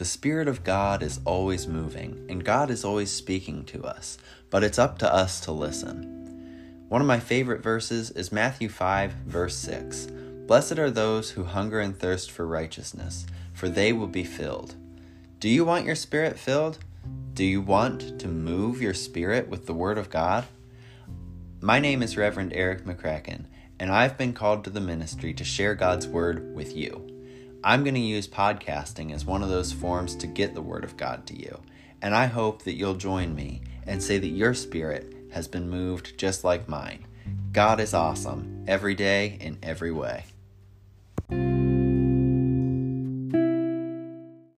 The Spirit of God is always moving, and God is always speaking to us, but it's up to us to listen. One of my favorite verses is Matthew 5, verse 6. Blessed are those who hunger and thirst for righteousness, for they will be filled. Do you want your spirit filled? Do you want to move your spirit with the Word of God? My name is Reverend Eric McCracken, and I've been called to the ministry to share God's Word with you. I'm going to use podcasting as one of those forms to get the Word of God to you, and I hope that you'll join me and say that your spirit has been moved just like mine. God is awesome, every day, in every way.